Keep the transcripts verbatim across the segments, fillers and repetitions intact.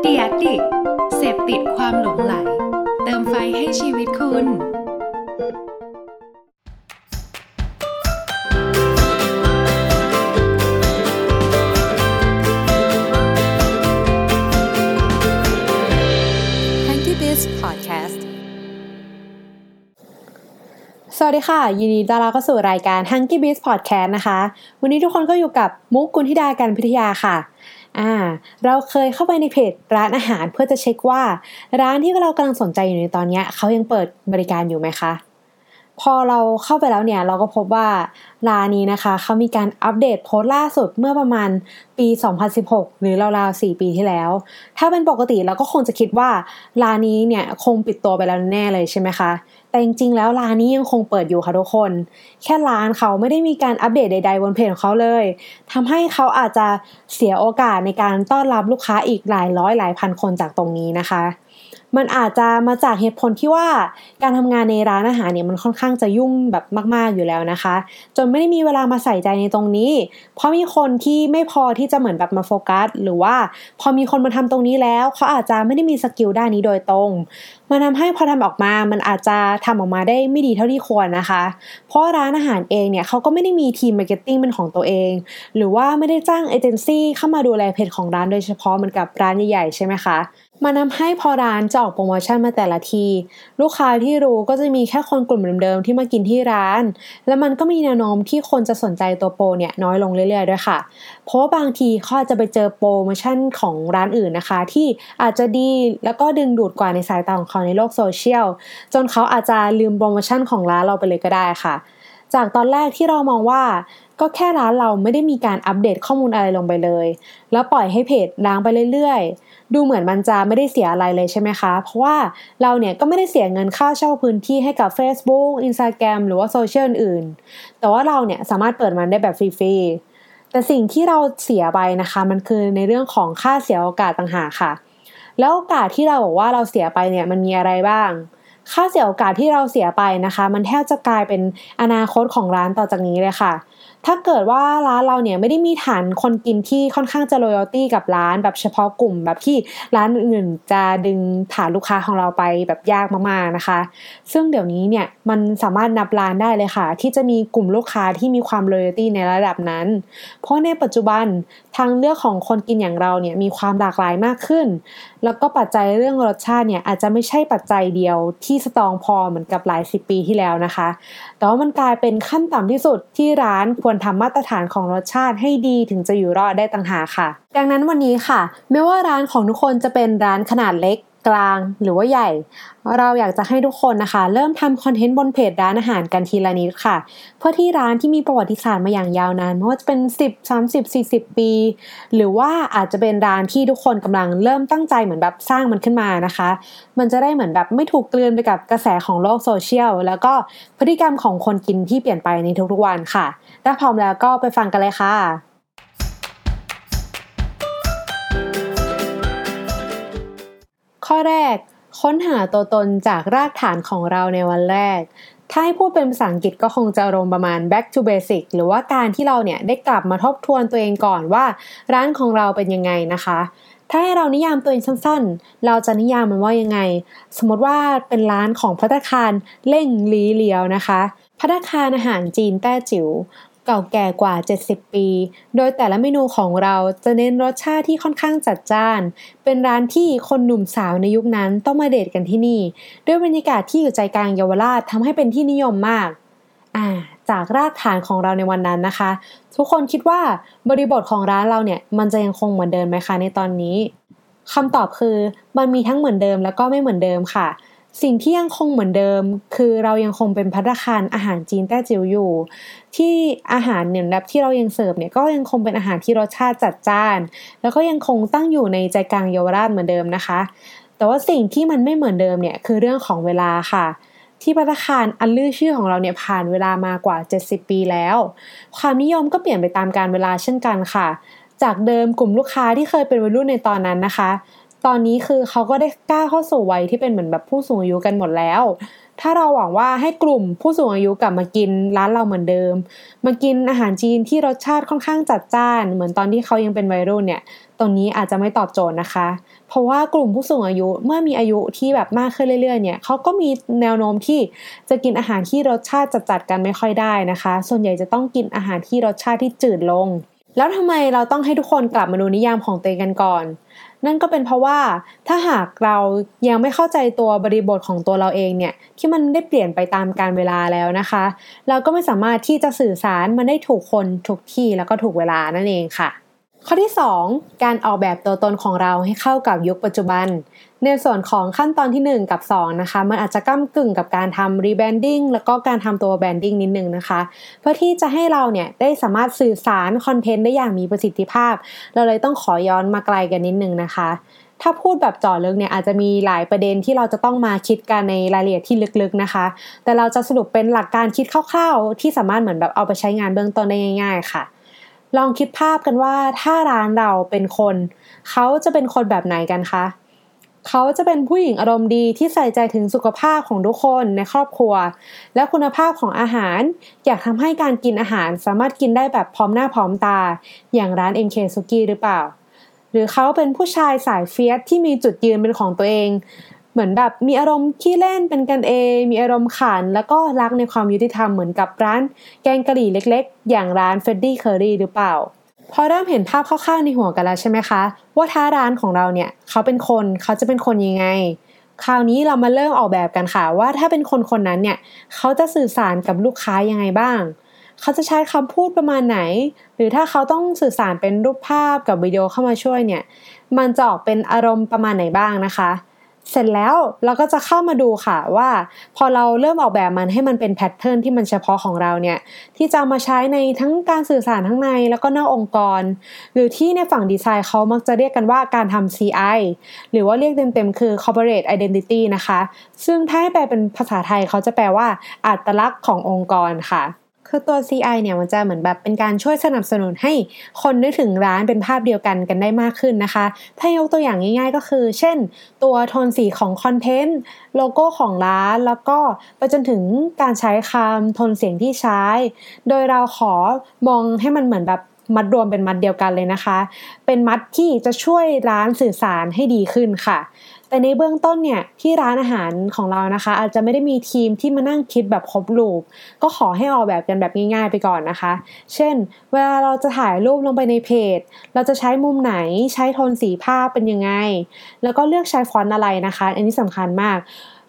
เดียดดิเสพติดความหลงไหลเติมไฟให้ชีวิตคุณสวัสดีค่ะยินดีต้อนรับเข้าสู่รายการ Hunky Beast Podcast นะคะวันนี้ทุกคนก็อยู่กับมุกกุลธิดากันพิทยาค่ะอ่าเราเคยเข้าไปในเพจร้านอาหารเพื่อจะเช็คว่าร้านที่เรากำลังสนใจอยู่ในตอนนี้เขายังเปิดบริการอยู่ไหมคะพอเราเข้าไปแล้วเนี่ยเราก็พบว่าร้านนี้นะคะเขามีการอัปเดตโพสต์ล่าสุดเมื่อประมาณปีสองพันสิบหกหรือราวๆสี่ปีที่แล้วถ้าเป็นปกติเราก็คงจะคิดว่าร้านนี้เนี่ยคงปิดตัวไปแล้วแน่เลยใช่ไหมคะแต่จริงๆแล้วร้านนี้ยังคงเปิดอยู่ค่ะทุกคนแค่ร้านเขาไม่ได้มีการอัปเดตใดๆบนเพจของเขาเลยทำให้เขาอาจจะเสียโอกาสในการต้อนรับลูกค้าอีกหลายร้อยหลายพันคนจากตรงนี้นะคะมันอาจจะมาจากเหตุผลที่ว่าการทำงานในร้านอาหารเนี่ยมันค่อนข้างจะยุ่งแบบมากๆอยู่แล้วนะคะจนไม่ได้มีเวลามาใส่ใจในตรงนี้เพราะมีคนที่ไม่พอที่จะเหมือนแบบมาโฟกัสหรือว่าพอมีคนมาทำตรงนี้แล้วเขาอาจจะไม่ได้มีสกิลด้านนี้โดยตรงมันทำให้พอทำออกมามันอาจจะทำออกมาได้ไม่ดีเท่าที่ควรนะคะเพราะร้านอาหารเองเนี่ยเขาก็ไม่ได้มีทีมมาร์เก็ตติ้งเป็นของตัวเองหรือว่าไม่ได้จ้างเอเจนซี่เข้ามาดูแลเพจของร้านโดยเฉพาะเหมือนกับร้านใหญ่ๆใช่ไหมคะมันทำให้พอร้านจะออกโปรโมชั่นมาแต่ละทีลูกค้าที่รู้ก็จะมีแค่คนกลุ่มเดิมๆที่มากินที่ร้านและมันก็มีแนวโน้มที่คนจะสนใจตัวโปรเนี่ยน้อยลงเรื่อยๆด้วยค่ะเพราะบางทีเขาอาจจะไปเจอโปรโมชั่นของร้านอื่นนะคะที่อาจจะดีแล้วก็ดึงดูดกว่าในสายตาของเขาในโลกโซเชียลจนเขาอาจจะลืมโปรโมชั่นของร้านเราไปเลยก็ได้ค่ะจากตอนแรกที่เรามองว่าก็แค่ร้านเราไม่ได้มีการอัปเดตข้อมูลอะไรลงไปเลยแล้วปล่อยให้เพจล้างไปเรื่อยๆดูเหมือนมันจะไม่ได้เสียอะไรเลยใช่ไหมคะเพราะว่าเราเนี่ยก็ไม่ได้เสียเงินค่าเช่าพื้นที่ให้กับ Facebook Instagram หรือว่าโซเชียลอื่นๆแต่ว่าเราเนี่ยสามารถเปิดมันได้แบบฟรีๆแต่สิ่งที่เราเสียไปนะคะมันคือในเรื่องของค่าเสียโอกาสต่างหากค่ะแล้วโอกาสที่เราบอกว่าเราเสียไปเนี่ยมันมีอะไรบ้างค่าเสียโอกาสที่เราเสียไปนะคะมันแทบจะกลายเป็นอนาคตของร้านต่อจากนี้เลยค่ะถ้าเกิดว่าร้านเราเนี่ยไม่ได้มีฐานคนกินที่ค่อนข้างจะ loyalty กับร้านแบบเฉพาะกลุ่มแบบที่ร้านอื่นจะดึงฐานลูกค้าของเราไปแบบยากมากๆนะคะซึ่งเดี๋ยวนี้เนี่ยมันสามารถนับร้านได้เลยค่ะที่จะมีกลุ่มลูกค้าที่มีความ loyalty ในระดับนั้นเพราะในปัจจุบันทางเลือกของคนกินอย่างเราเนี่ยมีความหลากหลายมากขึ้นแล้วก็ปัจจัยเรื่องรสชาติเนี่ยอาจจะไม่ใช่ปัจจัยเดียวที่สตรองพอเหมือนกับหลายสิบปีที่แล้วนะคะแต่ว่ามันกลายเป็นขั้นต่ำที่สุดที่ร้านควรทำมาตรฐานของรสชาติให้ดีถึงจะอยู่รอดได้ต่างหากค่ะดังนั้นวันนี้ค่ะไม่ว่าร้านของทุกคนจะเป็นร้านขนาดเล็กกลางหรือว่าใหญ่เราอยากจะให้ทุกคนนะคะเริ่มทำคอนเทนต์บนเพจร้านอาหารกันทีละนิดค่ะเพื่อที่ร้านที่มีประวัติศาสตร์มาอย่างยาวนานไม่ว่าจะเป็นสิบ สามสิบ สี่สิบปีหรือว่าอาจจะเป็นร้านที่ทุกคนกำลังเริ่มตั้งใจเหมือนแบบสร้างมันขึ้นมานะคะมันจะได้เหมือนแบบไม่ถูกกลืนไปกับกระแสของโลกโซเชียลแล้วก็พฤติกรรมของคนกินที่เปลี่ยนไปในทุกๆวันค่ะถ้าพร้อมแล้วก็ไปฟังกันเลยค่ะข้อแรกค้นหาตัวตนจากรากฐานของเราในวันแรกถ้าให้พูดเป็นภาษาอังกฤษก็คงจะอารมณ์ประมาณ back to basic หรือว่าการที่เราเนี่ยได้กลับมาทบทวนตัวเองก่อนว่าร้านของเราเป็นยังไงนะคะถ้าให้เรานิยามตัวเองสั้นๆเราจะนิยามมันว่ายังไงสมมติว่าเป็นร้านของภัตตาคารเล่งลีเหลียวนะคะภัตตาคารอาหารจีนแต้จิ๋วเก่าแก่กว่าเจ็ดสิบปีโดยแต่ละเมนูของเราจะเน้นรสชาติที่ค่อนข้างจัดจ้านเป็นร้านที่คนหนุ่มสาวในยุคนั้นต้องมาเดทกันที่นี่ด้วยบรรยากาศที่อยู่ใจกลางเยาวราชทำให้เป็นที่นิยมมากอ่าจากรากฐานของเราในวันนั้นนะคะทุกคนคิดว่าบริบทของร้านเราเนี่ยมันจะยังคงเหมือนเดิมไหมคะในตอนนี้คำตอบคือมันมีทั้งเหมือนเดิมแล้วก็ไม่เหมือนเดิมค่ะสิ่งที่ยังคงเหมือนเดิมคือเรายังคงเป็นภัตตาคารอาหารจีนแต้จิ๋วอยู่ที่อาหารเนี่ยแบบที่เรายังเสิร์ฟเนี่ยก็ยังคงเป็นอาหารที่รสชาติจัดจ้านแล้วก็ยังคงตั้งอยู่ในใจกลางเยาวราชเหมือนเดิมนะคะแต่ว่าสิ่งที่มันไม่เหมือนเดิมเนี่ยคือเรื่องของเวลาค่ะที่ภัตตาคารอันลือชื่อของเราเนี่ยผ่านเวลามากว่าเจ็ดสิบปีแล้วความนิยมก็เปลี่ยนไปตามกาลเวลาเช่นกันค่ะจากเดิมกลุ่มลูกค้าที่เคยเป็นวัยรุ่นในตอนนั้นนะคะ ตอนนี้คือเขาก็ได้ก้าวเข้าสู่วัยที่เป็นเหมือนแบบผู้สูงอายุกันหมดแล้วถ้าเราหวังว่าให้กลุ่มผู้สูงอายุกลับมากินร้านเราเหมือนเดิมมากินอาหารจีนที่รสชาติค่อนข้างจัดจ้านเหมือนตอนที่เขายังเป็นวัยรุ่นเนี่ยตรงนี้อาจจะไม่ตอบโจทย์นะคะเพราะว่ากลุ่มผู้สูงอายุเมื่อมีอายุที่แบบมากขึ้นเรื่อยๆเนี่ยเขาก็มีแนวโน้มที่จะกินอาหารที่รสชาติจัดๆกันไม่ค่อยได้นะคะส่วนใหญ่จะต้องกินอาหารที่รสชาติที่จืดลงแล้วทำไมเราต้องให้ทุกคนกลับมาดูนิยามของตัวเองกันก่อนนั่นก็เป็นเพราะว่าถ้าหากเรายังไม่เข้าใจตัวบริบทของตัวเราเองเนี่ยที่มันได้เปลี่ยนไปตามกาลเวลาแล้วนะคะเราก็ไม่สามารถที่จะสื่อสารมันได้ถูกคนถูกที่แล้วก็ถูกเวลานั่นเองค่ะข้อที่สองการออกแบบตัวตนของเราให้เข้ากับยุคปัจจุบันในส่วนของขั้นตอนที่หนึ่งกับสองนะคะมันอาจจะก้ำกึ่งกับการทำรีแบรนดิ้งแล้วก็การทำตัวแบรนดิ้งนิดนึงนะคะเพื่อที่จะให้เราเนี่ยได้สามารถสื่อสารคอนเทนต์ได้อย่างมีประสิทธิภาพเราเลยต้องขอย้อนมาไกลกันนิดนึงนะคะถ้าพูดแบบเจาะลึกเนี่ยอาจจะมีหลายประเด็นที่เราจะต้องมาคิดกันในรายละเอียดที่ลึกๆนะคะแต่เราจะสรุปเป็นหลักการคิดคร่าวๆที่สามารถเหมือนแบบเอาไปใช้งานเบื้องต้นได้ง่ายๆค่ะลองคิดภาพกันว่าถ้าร้านเราเป็นคนเขาจะเป็นคนแบบไหนกันคะเขาจะเป็นผู้หญิงอารมณ์ดีที่ใส่ใจถึงสุขภาพของทุกคนในครอบครัวและคุณภาพของอาหารอยากทำให้การกินอาหารสามารถกินได้แบบพร้อมหน้าพร้อมตาอย่างร้าน เอ็ม เค Suki หรือเปล่าหรือเขาเป็นผู้ชายสายเฟียสที่มีจุดยืนเป็นของตัวเองเหมือนแบบมีอารมณ์ขี้เล่นเป็นกันเองมีอารมณ์ขันแล้วก็รักในความยุติธรรมเหมือนกับร้านแกงกะหรี่เล็กๆอย่างร้านเฟดดี้เคอรี่หรือเปล่าพอเริ่มเห็นภาพคร่าวๆในหัวกันแล้วใช่ไหมคะว่าถ้าร้านของเราเนี่ยเขาเป็นคนเขาจะเป็นคนยังไงคราวนี้เรามาเริ่มออกแบบกันค่ะว่าถ้าเป็นคนคนนั้นเนี่ยเขาจะสื่อสารกับลูกค้ายังไงบ้างเขาจะใช้คำพูดประมาณไหนหรือถ้าเขาต้องสื่อสารเป็นรูปภาพกับวิดีโอเข้ามาช่วยเนี่ยมันจะออกเป็นอารมณ์ประมาณไหนบ้างนะคะเสร็จแล้วเราก็จะเข้ามาดูค่ะว่าพอเราเริ่มออกแบบมันให้มันเป็นแพทเทิร์นที่มันเฉพาะของเราเนี่ยที่จะมาใช้ในทั้งการสื่อสารทั้งในแล้วก็นอกองค์กรหรือที่ในฝั่งดีไซน์เขามักจะเรียกกันว่าการทำ ซี ไอ หรือว่าเรียกเต็มๆคือ Corporate Identity นะคะซึ่งถ้าให้แปลเป็นภาษาไทยเขาจะแปลว่าอัตลักษณ์ขององค์กรค่ะคือตัว ซี ไอ เนี่ยมันจะเหมือนแบบเป็นการช่วยสนับสนุนให้คนนึกถึงร้านเป็นภาพเดียวกันกันได้มากขึ้นนะคะถ้ายกตัวอย่างง่ายๆก็คือเช่นตัวโทนสีของคอนเทนต์โลโก้ของร้านแล้วก็ไปจนถึงการใช้คำโทนเสียงที่ใช้โดยเราขอมองให้มันเหมือนแบบมัดรวมเป็นมัดเดียวกันเลยนะคะเป็นมัดที่จะช่วยร้านสื่อสารให้ดีขึ้นค่ะแต่ในเบื้องต้นเนี่ยที่ร้านอาหารของเรานะคะอาจจะไม่ได้มีทีมที่มานั่งคิดแบบครบรูปก็ขอให้ออกแบบกันแบบง่ายๆไปก่อนนะคะเช่นเวลาเราจะถ่ายรูปลงไปในเพจเราจะใช้มุมไหนใช้โทนสีภาพเป็นยังไงแล้วก็เลือกใช้ฟอนต์อะไรนะคะอันนี้สำคัญมาก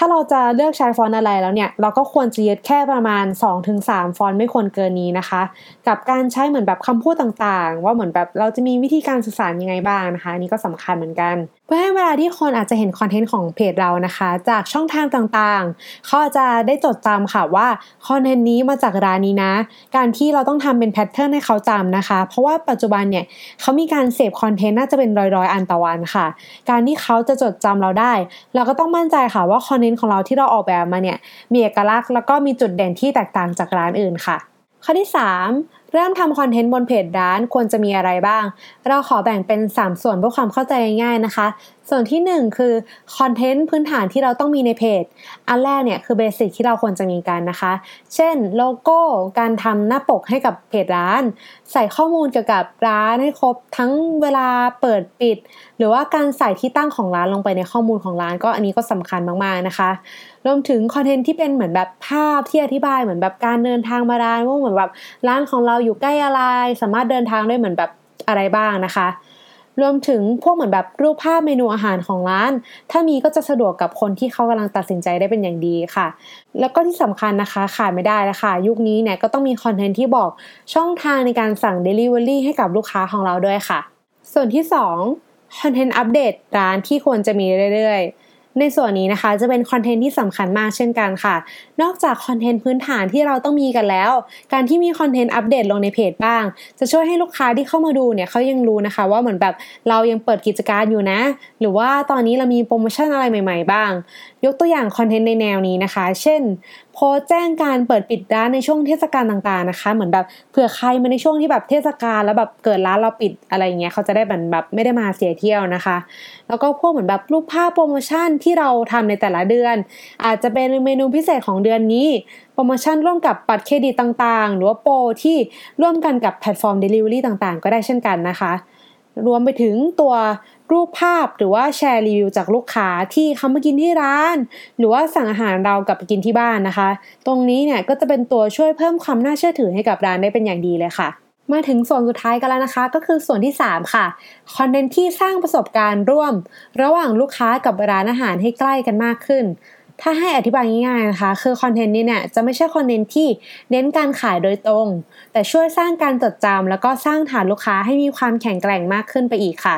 ถ้าเราจะเลือกใช้ฟอนต์อะไรแล้วเนี่ยเราก็ควรจะยึดแค่ประมาณ สองถึงสาม ฟอนต์ไม่ควรเกินนี้นะคะกับการใช้เหมือนแบบคำพูดต่างๆว่าเหมือนแบบเราจะมีวิธีการสื่อสารยังไงบ้างนะคะอันนี้ก็สำคัญเหมือนกันเพื่อให้เวลาที่คนอาจจะเห็นคอนเทนต์ของเพจเรานะคะจากช่องทางต่างๆเขาอาจจะได้จดจำค่ะว่าคอนเทนต์นี้มาจากร้านนี้นะการที่เราต้องทำเป็นแพทเทิร์นให้เขาจำนะคะเพราะว่าปัจจุบันเนี่ยเขามีการเสพคอนเทนต์น่าจะเป็นร้อยๆอันต่อวันค่ะการที่เขาจะจดจำเราได้เราก็ต้องมั่นใจค่ะว่าคอนเทนต์ของเราที่เราออกแบบมาเนี่ยมีเอกลักษณ์แล้วก็มีจุดเด่นที่แตกต่างจากร้านอื่นค่ะข้อที่สามเริ่มทำคอนเทนต์บนเพจร้านควรจะมีอะไรบ้างเราขอแบ่งเป็นสามส่วนเพื่อความเข้าใจง่ายๆนะคะส่วนที่หนึ่งคือคอนเทนต์พื้นฐานที่เราต้องมีในเพจอันแรกเนี่ยคือเบสิกที่เราควรจะมีกันนะคะเช่นโลโก้การทำหน้าปกให้กับเพจร้านใส่ข้อมูลเกี่ยวกับร้านให้ครบทั้งเวลาเปิดปิดหรือว่าการใส่ที่ตั้งของร้านลงไปในข้อมูลของร้านก็อันนี้ก็สำคัญมากๆนะคะรวมถึงคอนเทนต์ที่เป็นเหมือนแบบภาพที่อธิบายเหมือนแบบการเดินทางมาร้านว่าเหมือนแบบร้านของเราอยู่ใกล้อะไรสามารถเดินทางได้เหมือนแบบอะไรบ้างนะคะรวมถึงพวกเหมือนแบบรูปภาพเมนูอาหารของร้านถ้ามีก็จะสะดวกกับคนที่เขากำลังตัดสินใจได้เป็นอย่างดีค่ะแล้วก็ที่สำคัญนะคะขาดไม่ได้แล้วค่ะยุคนี้เนี่ยก็ต้องมีคอนเทนต์ที่บอกช่องทางในการสั่ง Delivery ให้กับลูกค้าของเราด้วยค่ะส่วนที่สองคอนเทนต์อัปเดตร้านที่ควรจะมีเรื่อยๆในส่วนนี้นะคะจะเป็นคอนเทนต์ที่สำคัญมากเช่นกันค่ะนอกจากคอนเทนต์พื้นฐานที่เราต้องมีกันแล้วการที่มีคอนเทนต์อัปเดตลงในเพจบ้างจะช่วยให้ลูกค้าที่เข้ามาดูเนี่ยเขายังรู้นะคะว่าเหมือนแบบเรายังเปิดกิจการอยู่นะหรือว่าตอนนี้เรามีโปรโมชั่นอะไรใหม่ๆบ้าง ยกตัวอย่างคอนเทนต์ในแนวนี้นะคะเช่นโพสต์แจ้งการเปิดปิดร้านในช่วงเทศกาลต่างๆนะคะเหมือนแบบเผื่อใครมาในช่วงที่แบบเทศกาลแล้วแบบเกิดร้านเราปิดอะไรเงี้ยเขาจะได้แบบแบบไม่ได้มาเสียเที่ยวนะคะแล้วก็พวกเหมือนแบบรูปภาพโปรโมชั่นที่เราทำในแต่ละเดือนอาจจะเป็นเมนูพิเศษของเดือนนี้โปรโมชั่นร่วมกับบัตรเครดิตต่างๆหรือว่าโปรที่ร่วมกันกับแพลตฟอร์มเดลิเวอรี่ต่างๆก็ได้เช่นกันนะคะรวมไปถึงตัวรูปภาพหรือว่าแชร์รีวิวจากลูกค้าที่เขามากินที่ร้านหรือว่าสั่งอาหารเรากลับไปกินที่บ้านนะคะตรงนี้เนี่ยก็จะเป็นตัวช่วยเพิ่มความน่าเชื่อถือให้กับร้านได้เป็นอย่างดีเลยค่ะมาถึงส่วนสุดท้ายกันแล้วนะคะก็คือส่วนที่สามค่ะคอนเทนต์ที่สร้างประสบการณ์ร่วมระหว่างลูกค้ากับร้านอาหารให้ใกล้กันมากขึ้นถ้าให้อธิบายง่ายๆนะคะคือคอนเทนต์นี้เนี่ยจะไม่ใช่คอนเทนต์ที่เน้นการขายโดยตรงแต่ช่วยสร้างการจดจำแล้วก็สร้างฐานลูกค้าให้มีความแข็งแกร่งมากขึ้นไปอีกค่ะ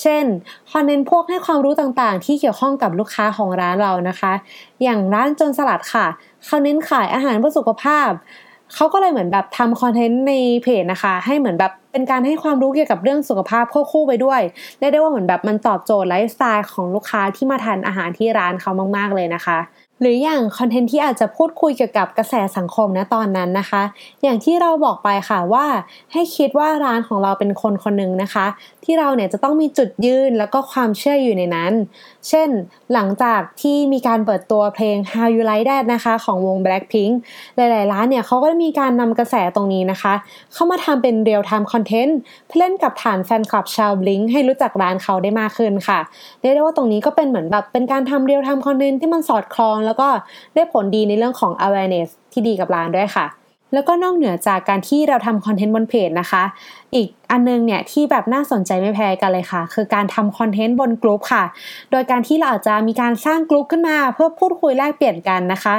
เช่นคอนเทนต์พวกให้ความรู้ต่างๆที่เกี่ยวข้องกับลูกค้าของร้านเรานะคะอย่างร้านโจรสลัดค่ะเขาเน้นขายอาหารเพื่อสุขภาพเขาก็เลยเหมือนแบบทำคอนเทนต์ในเพจนะคะให้เหมือนแบบเป็นการให้ความรู้เกี่ยวกับเรื่องสุขภาพควบคู่ไปด้วยเรียกได้ว่าเหมือนแบบมันตอบโจทย์ไลฟ์สไตล์ของลูกค้าที่มาทานอาหารที่ร้านเขามากๆเลยนะคะหรืออย่างคอนเทนต์ที่อาจจะพูดคุยเกี่ยวกับกระแสสังคมณตอนนั้นนะคะอย่างที่เราบอกไปค่ะว่าให้คิดว่าร้านของเราเป็นคนคนนึงนะคะที่เราเนี่ยจะต้องมีจุดยืนแล้วก็ความเชื่ออยู่ในนั้นเช่นหลังจากที่มีการเปิดตัวเพลง How You Like That นะคะของวง Blackpink หลายๆร้านเนี่ยเขาก็มีการนำกระแสตรงนี้นะคะเข้ามาทำเป็น Real Time Content เพื่อเล่นกับฐานแฟนคลับชาว Blink ให้รู้จักร้านเขาได้มากขึ้นค่ะเรียกได้ว่าตรงนี้ก็เป็นเหมือนแบบเป็นการทำ Real Time Content ที่มันสอดคล้องแล้วก็ได้ผลดีในเรื่องของ awareness ที่ดีกับร้านด้วยค่ะแล้วก็นอกเหนือจากการที่เราทำคอนเทนต์บนเพจนะคะอีกอันนึงเนี่ยที่แบบน่าสนใจไม่แพ้กันเลยค่ะคือการทำคอนเทนต์บนกลุ่มค่ะโดยการที่เราอาจจะมีการสร้างกลุ่มขึ้นมาเพื่อพูดคุยแลกเปลี่ยนกันนะคะ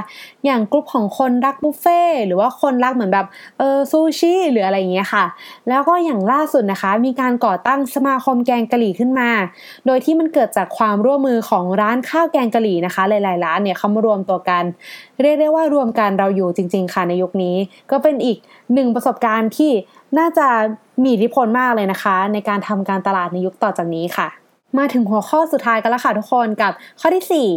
อย่างกลุ่มของคนรักบุฟเฟ่หรือว่าคนรักเหมือนแบบเออซูชิหรืออะไรอย่างเงี้ยค่ะแล้วก็อย่างล่าสุดนะคะมีการก่อตั้งสมาคมแกงกะหรี่ขึ้นมาโดยที่มันเกิดจากความร่วมมือของร้านข้าวแกงกะหรี่นะคะหลายๆร้านเนี่ยเขามารวมตัวกันเรียกได้ว่ารวมกันเราอยู่จริงๆค่ะในยุคนี้ก็เป็นอีกหนึ่งประสบการณ์ที่น่าจะมีอิทธิพลมากเลยนะคะในการทำการตลาดในยุคต่อจากนี้ค่ะมาถึงหัวข้อสุดท้ายกันแล้วค่ะทุกคนกับข้อที่สี่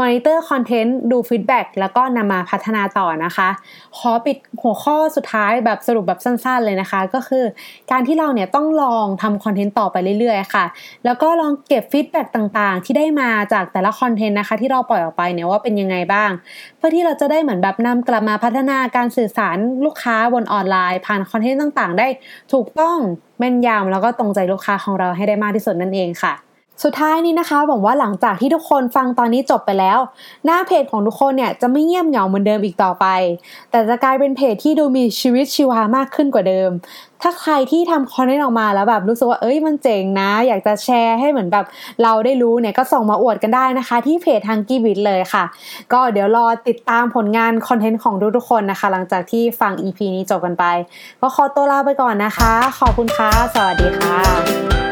monitor content ดู feedback แล้วก็นำมาพัฒนาต่อนะคะขอปิดหัวข้อสุดท้ายแบบสรุปแบบสั้นๆเลยนะคะก็คือการที่เราเนี่ยต้องลองทำคอนเทนต์ต่อไปเรื่อยๆค่ะแล้วก็ลองเก็บ feedback ต่างๆที่ได้มาจากแต่ละคอนเทนต์นะคะที่เราปล่อยออกไปเนี่ยว่าเป็นยังไงบ้างเพื่อที่เราจะได้เหมือนแบบนำกลับมาพัฒนาการสื่อสารลูกค้าบนออนไลน์ผ่านคอนเทนต์ต่างๆได้ถูกต้องแม่นยำแล้วก็ตรงใจลูกค้าของเราให้ได้มากที่สุดนั่นเองค่ะสุดท้ายนี้นะคะหวังว่าหลังจากที่ทุกคนฟังตอนนี้จบไปแล้วหน้าเพจของทุกคนเนี่ยจะไม่เงียบเหงาเหมือนเดิมอีกต่อไปแต่จะกลายเป็นเพจที่ดูมีชีวิตชีวามากขึ้นกว่าเดิมถ้าใครที่ทำคอนเทนต์ออกมาแล้วแบบรู้สึกว่าเอ้ยมันเจ๋งนะอยากจะแชร์ให้เหมือนแบบเราได้รู้เนี่ยก็ส่งมาอวดกันได้นะคะที่เพจฮังกี้บิทเลยค่ะก็เดี๋ยวรอติดตามผลงานคอนเทนต์ของทุกๆคนนะคะหลังจากที่ฟัง อี พี นี้จบกันไปก็ขอตัวลาไปก่อนนะคะขอบคุณค่ะสวัสดีค่ะ